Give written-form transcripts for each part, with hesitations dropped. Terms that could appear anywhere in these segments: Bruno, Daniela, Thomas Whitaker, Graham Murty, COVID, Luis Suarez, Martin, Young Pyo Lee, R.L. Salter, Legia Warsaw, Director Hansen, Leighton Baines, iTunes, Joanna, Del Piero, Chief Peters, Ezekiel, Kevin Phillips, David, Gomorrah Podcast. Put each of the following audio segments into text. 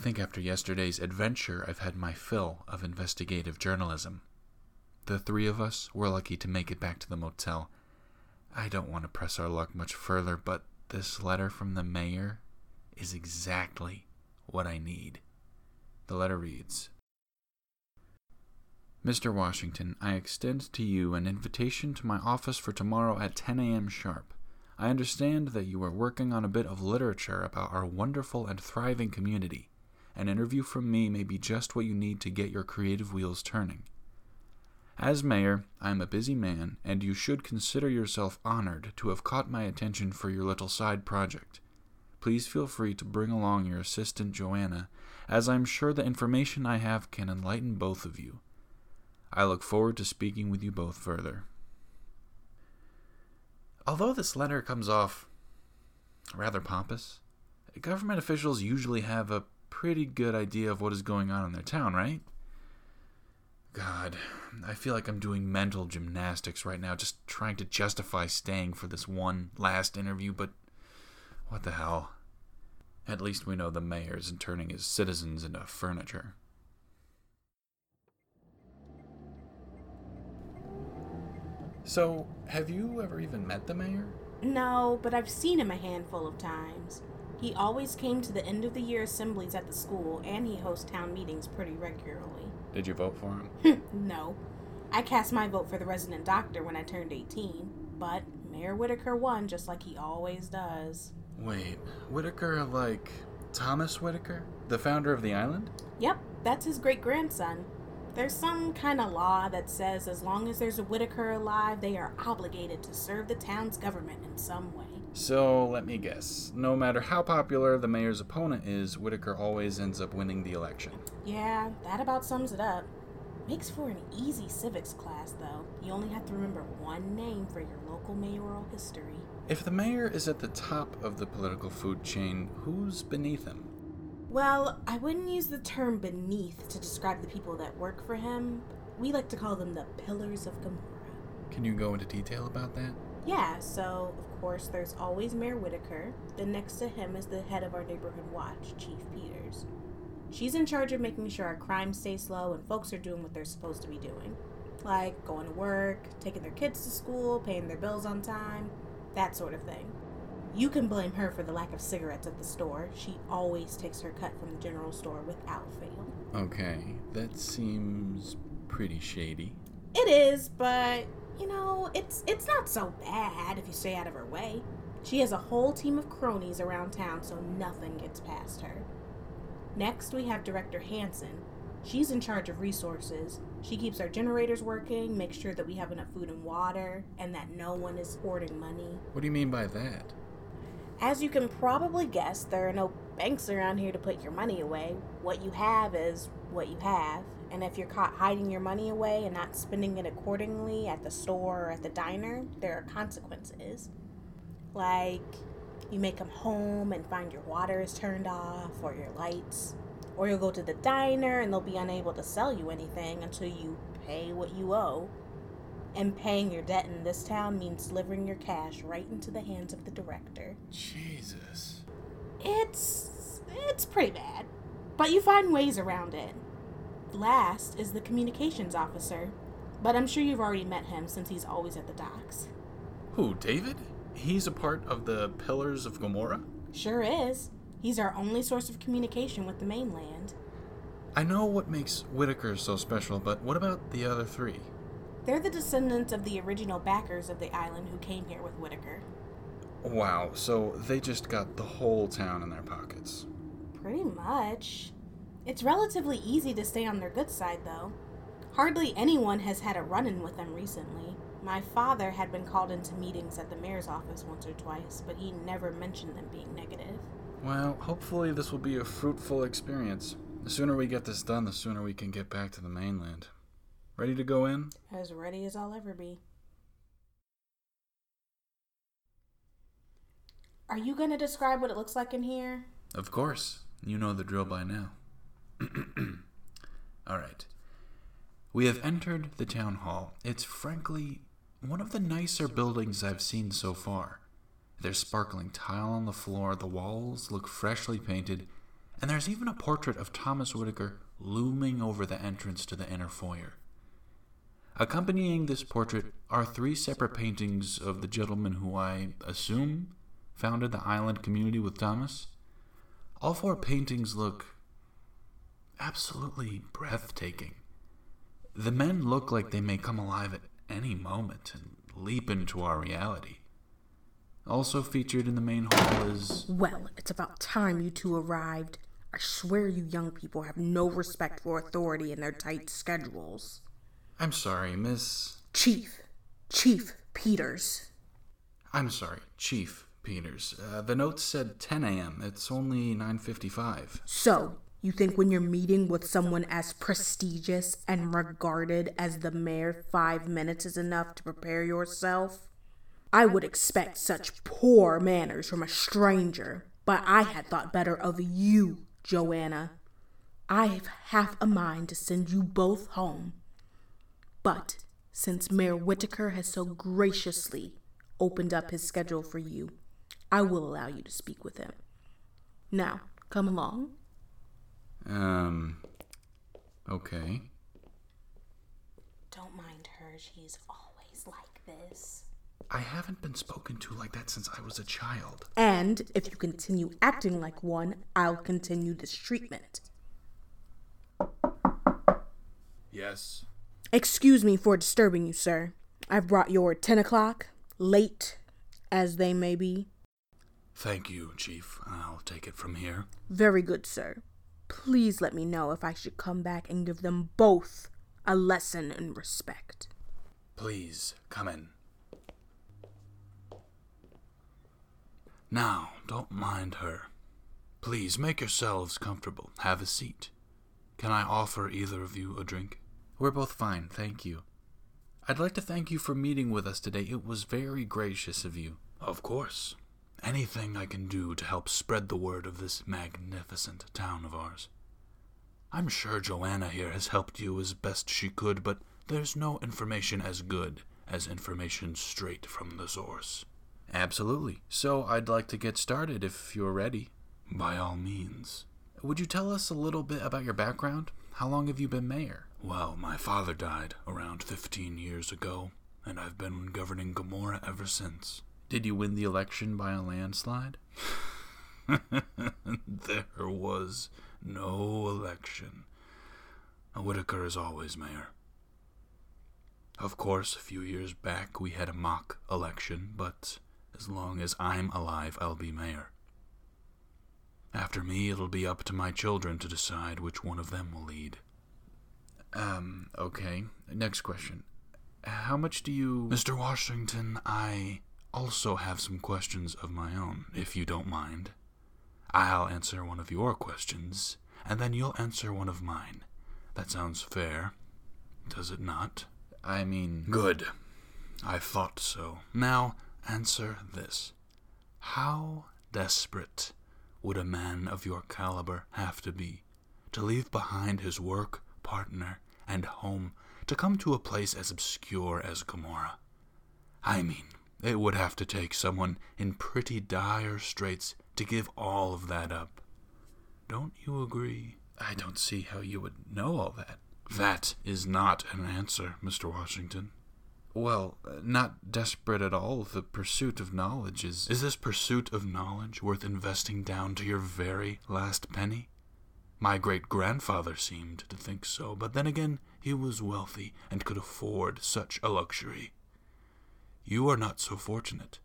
think after yesterday's adventure, I've had my fill of investigative journalism. The three of us were lucky to make it back to the motel. I don't want to press our luck much further, but this letter from the mayor is exactly what I need. The letter reads, Mr. Washington, I extend to you an invitation to my office for tomorrow at 10 a.m. sharp. I understand that you are working on a bit of literature about our wonderful and thriving community. An interview from me may be just what you need to get your creative wheels turning. As mayor, I am a busy man, and you should consider yourself honored to have caught my attention for your little side project. Please feel free to bring along your assistant, Joanna, as I am sure the information I have can enlighten both of you. I look forward to speaking with you both further. Although this letter comes off rather pompous, government officials usually have a pretty good idea of what is going on in their town, right? God, I feel like I'm doing mental gymnastics right now, just trying to justify staying for this one last interview, but what the hell? At least we know the mayor isn't turning his citizens into furniture. So, have you ever even met the mayor? No, but I've seen him a handful of times. He always came to the end-of-the-year assemblies at the school, and he hosts town meetings pretty regularly. Did you vote for him? No. I cast my vote for the resident doctor when I turned 18, but Mayor Whitaker won just like he always does. Wait, Whitaker like Thomas Whitaker? The founder of the island? Yep, that's his great-grandson. There's some kind of law that says as long as there's a Whitaker alive, they are obligated to serve the town's government in some way. So, let me guess. No matter how popular the mayor's opponent is, Whitaker always ends up winning the election. Yeah, that about sums it up. Makes for an easy civics class, though. You only have to remember one name for your local mayoral history. If the mayor is at the top of the political food chain, who's beneath him? Well, I wouldn't use the term beneath to describe the people that work for him. We like to call them the Pillars of Gomorrah. Can you go into detail about that? Yeah, so, of course, there's always Mayor Whitaker. Then next to him is the head of our neighborhood watch, Chief Peters. She's in charge of making sure our crime stays low and folks are doing what they're supposed to be doing. Like going to work, taking their kids to school, paying their bills on time, that sort of thing. You can blame her for the lack of cigarettes at the store. She always takes her cut from the general store without fail. Okay, that seems pretty shady. It is, but, you know, it's not so bad if you stay out of her way. She has a whole team of cronies around town, so nothing gets past her. Next, we have Director Hansen. She's in charge of resources. She keeps our generators working, makes sure that we have enough food and water, and that no one is hoarding money. What do you mean by that? As you can probably guess, there are no banks around here to put your money away. What you have is what you have, and if you're caught hiding your money away and not spending it accordingly at the store or at the diner, there are consequences. Like, you may come home and find your water is turned off or your lights, or you'll go to the diner and they'll be unable to sell you anything until you pay what you owe. And paying your debt in this town means delivering your cash right into the hands of the director. Jesus. It's pretty bad, but you find ways around it. Last is the communications officer, but I'm sure you've already met him since he's always at the docks. Who, David? He's a part of the Pillars of Gomorrah? Sure is. He's our only source of communication with the mainland. I know what makes Whitaker so special, but what about the other three? They're the descendants of the original backers of the island who came here with Whitaker. Wow, so they just got the whole town in their pockets. Pretty much. It's relatively easy to stay on their good side, though. Hardly anyone has had a run-in with them recently. My father had been called into meetings at the mayor's office once or twice, but he never mentioned them being negative. Well, hopefully this will be a fruitful experience. The sooner we get this done, the sooner we can get back to the mainland. Ready to go in? As ready as I'll ever be. Are you going to describe what it looks like in here? Of course. You know the drill by now. All right. We have entered the town hall. It's frankly one of the nicer buildings I've seen so far. There's sparkling tile on the floor, the walls look freshly painted, and there's even a portrait of Thomas Whitaker looming over the entrance to the inner foyer. Accompanying this portrait are three separate paintings of the gentleman who I assume founded the island community with Thomas. All four paintings look absolutely breathtaking. The men look like they may come alive at any moment and leap into our reality. Also featured in the main hall is... Well, it's about time you two arrived. I swear you young people have no respect for authority and their tight schedules. I'm sorry, Miss... Chief Peters. I'm sorry, Chief Peters. The notes said 10 a.m. It's only 9:55. So, you think when you're meeting with someone as prestigious and regarded as the mayor, 5 minutes is enough to prepare yourself? I would expect such poor manners from a stranger, but I had thought better of you, Joanna. I've half a mind to send you both home. But since Mayor Whitaker has so graciously opened up his schedule for you, I will allow you to speak with him. Now, come along. Okay. Don't mind her, she's always like this. I haven't been spoken to like that since I was a child. And if you continue acting like one, I'll continue this treatment. Yes. Excuse me for disturbing you, sir. I've brought your 10 o'clock, late as they may be. Thank you, Chief. I'll take it from here. Very good, sir. Please let me know if I should come back and give them both a lesson in respect. Please, come in. Now, don't mind her. Please, make yourselves comfortable. Have a seat. Can I offer either of you a drink? We're both fine, thank you. I'd like to thank you for meeting with us today. It was very gracious of you. Of course. Anything I can do to help spread the word of this magnificent town of ours. I'm sure Joanna here has helped you as best she could, but there's no information as good as information straight from the source. Absolutely. So I'd like to get started if you're ready. By all means. Would you tell us a little bit about your background? How long have you been mayor? Well, my father died around 15 years ago, and I've been governing Gomorrah ever since. Did you win the election by a landslide? There was no election. Whitaker is always mayor. Of course, a few years back we had a mock election, but... as long as I'm alive, I'll be mayor. After me, it'll be up to my children to decide which one of them will lead. Okay. Next question. How much do you... Mr. Washington, I also have some questions of my own, if you don't mind. I'll answer one of your questions, and then you'll answer one of mine. That sounds fair, does it not? I mean... Good. I thought so. Now... answer this. How desperate would a man of your caliber have to be to leave behind his work, partner, and home to come to a place as obscure as Gomorrah? I mean, it would have to take someone in pretty dire straits to give all of that up. Don't you agree? I don't see how you would know all that. That is not an answer, Mr. Washington. Well, not desperate at all. The pursuit of knowledge is... Is this pursuit of knowledge worth investing down to your very last penny? My great-grandfather seemed to think so, but then again, he was wealthy and could afford such a luxury. You are not so fortunate.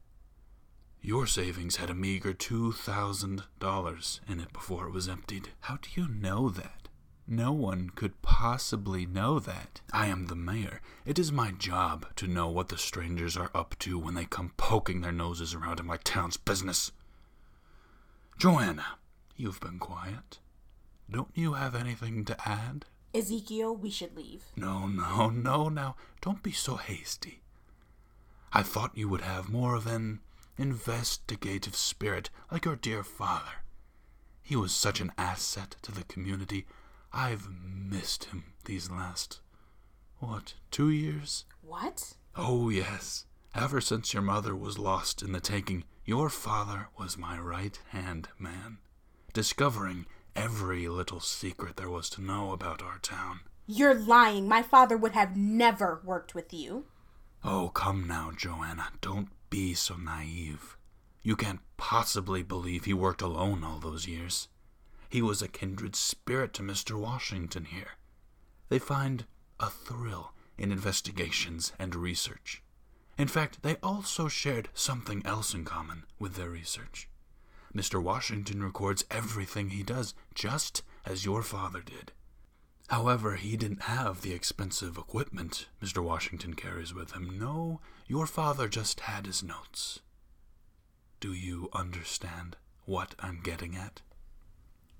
Your savings had a meager $2,000 in it before it was emptied. How do you know that? No one could possibly know that. I am the mayor. It is my job to know what the strangers are up to when they come poking their noses around in my town's business. Joanna, you've been quiet. Don't you have anything to add? Ezekiel, we should leave. No, now, don't be so hasty. I thought you would have more of an investigative spirit, like your dear father. He was such an asset to the community. I've missed him these last, 2 years? What? Oh, yes. Ever since your mother was lost in the taking, your father was my right-hand man. Discovering every little secret there was to know about our town. You're lying. My father would have never worked with you. Oh, come now, Joanna. Don't be so naive. You can't possibly believe he worked alone all those years. He was a kindred spirit to Mr. Washington here. They find a thrill in investigations and research. In fact, they also shared something else in common with their research. Mr. Washington records everything he does, just as your father did. However, he didn't have the expensive equipment Mr. Washington carries with him. No, your father just had his notes. Do you understand what I'm getting at?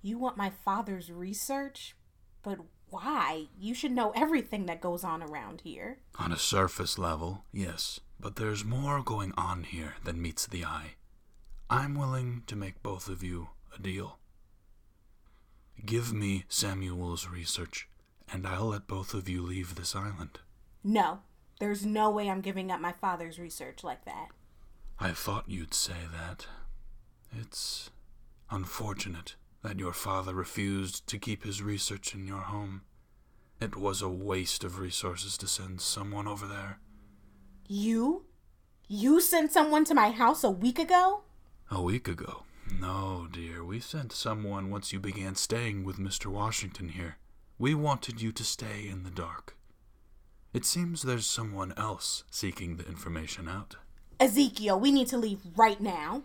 You want my father's research? But why? You should know everything that goes on around here. On a surface level, yes. But there's more going on here than meets the eye. I'm willing to make both of you a deal. Give me Samuel's research, and I'll let both of you leave this island. No. There's no way I'm giving up my father's research like that. I thought you'd say that. It's unfortunate that your father refused to keep his research in your home. It was a waste of resources to send someone over there. You? You sent someone to my house a week ago? A week ago? No, dear, we sent someone once you began staying with Mr. Washington here. We wanted you to stay in the dark. It seems there's someone else seeking the information out. Ezekiel, we need to leave right now.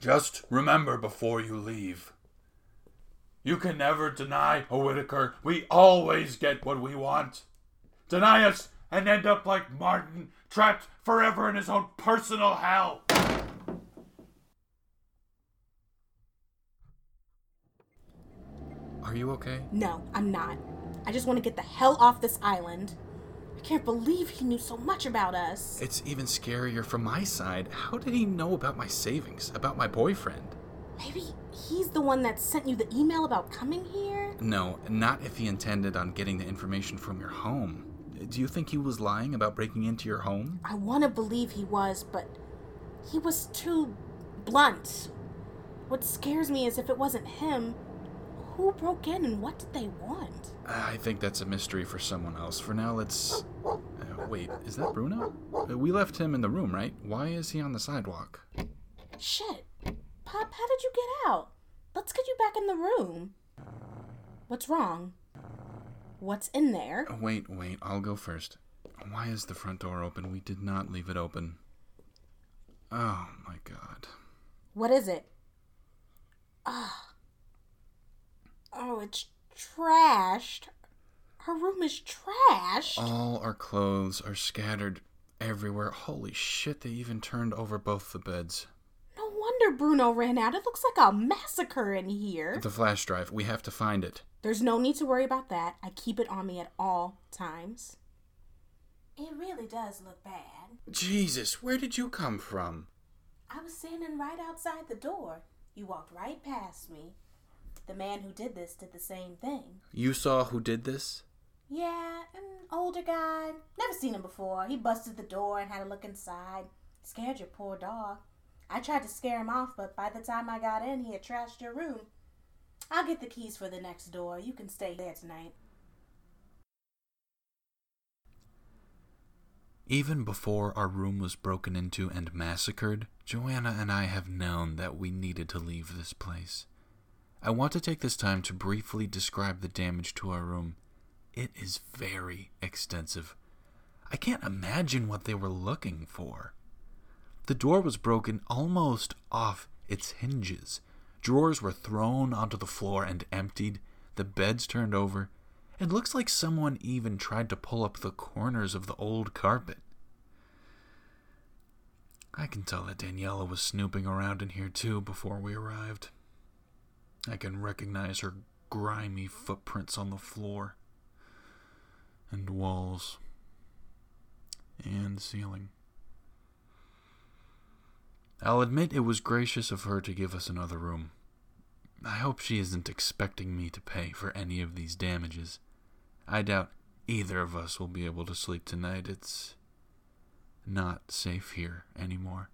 Just remember before you leave, you can never deny a Whitaker. We always get what we want. Deny us and end up like Martin, trapped forever in his own personal hell. Are you okay? No, I'm not. I just want to get the hell off this island. I can't believe he knew so much about us. It's even scarier from my side. How did he know about my savings, about my boyfriend? Maybe he's the one that sent you the email about coming here? No, not if he intended on getting the information from your home. Do you think he was lying about breaking into your home? I want to believe he was, but he was too blunt. What scares me is if it wasn't him, who broke in and what did they want? I think that's a mystery for someone else. For now, let's... wait, is that Bruno? We left him in the room, right? Why is he on the sidewalk? Shit. Pop, how did you get out? Let's get you back in the room. What's wrong? What's in there? Wait, I'll go first. Why is the front door open? We did not leave it open. Oh, my God. What is it? Oh, it's trashed. Our room is trashed. All our clothes are scattered everywhere. Holy shit, they even turned over both the beds. No wonder Bruno ran out. It looks like a massacre in here. The flash drive. We have to find it. There's no need to worry about that. I keep it on me at all times. It really does look bad. Jesus, where did you come from? I was standing right outside the door. You walked right past me. The man who did this did the same thing. You saw who did this? Yeah, an older guy. Never seen him before. He busted the door and had a look inside. Scared your poor dog. I tried to scare him off, but by the time I got in, he had trashed your room. I'll get the keys for the next door. You can stay there tonight. Even before our room was broken into and massacred, Joanna and I have known that we needed to leave this place. I want to take this time to briefly describe the damage to our room. It is very extensive. I can't imagine what they were looking for. The door was broken almost off its hinges. Drawers were thrown onto the floor and emptied. The beds turned over. It looks like someone even tried to pull up the corners of the old carpet. I can tell that Daniela was snooping around in here too before we arrived. I can recognize her grimy footprints on the floor and walls and ceiling. I'll admit it was gracious of her to give us another room. I hope she isn't expecting me to pay for any of these damages. I doubt either of us will be able to sleep tonight. It's not safe here anymore.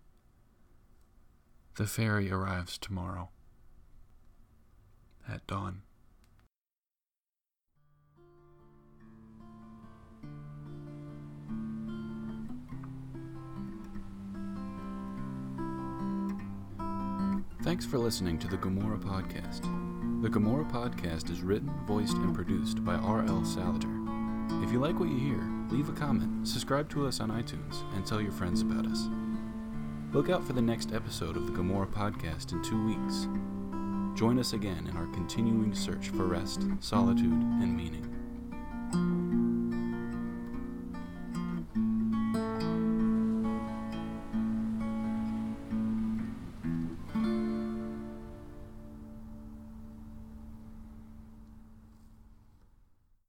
The ferry arrives tomorrow. at dawn. Thanks for listening to the Gomorrah Podcast. The Gomorrah Podcast is written, voiced, and produced by R.L. Salter. If you like what you hear, leave a comment, subscribe to us on iTunes, and tell your friends about us. Look out for the next episode of the Gomorrah Podcast in 2 weeks. Join us again in our continuing search for rest, solitude, and meaning.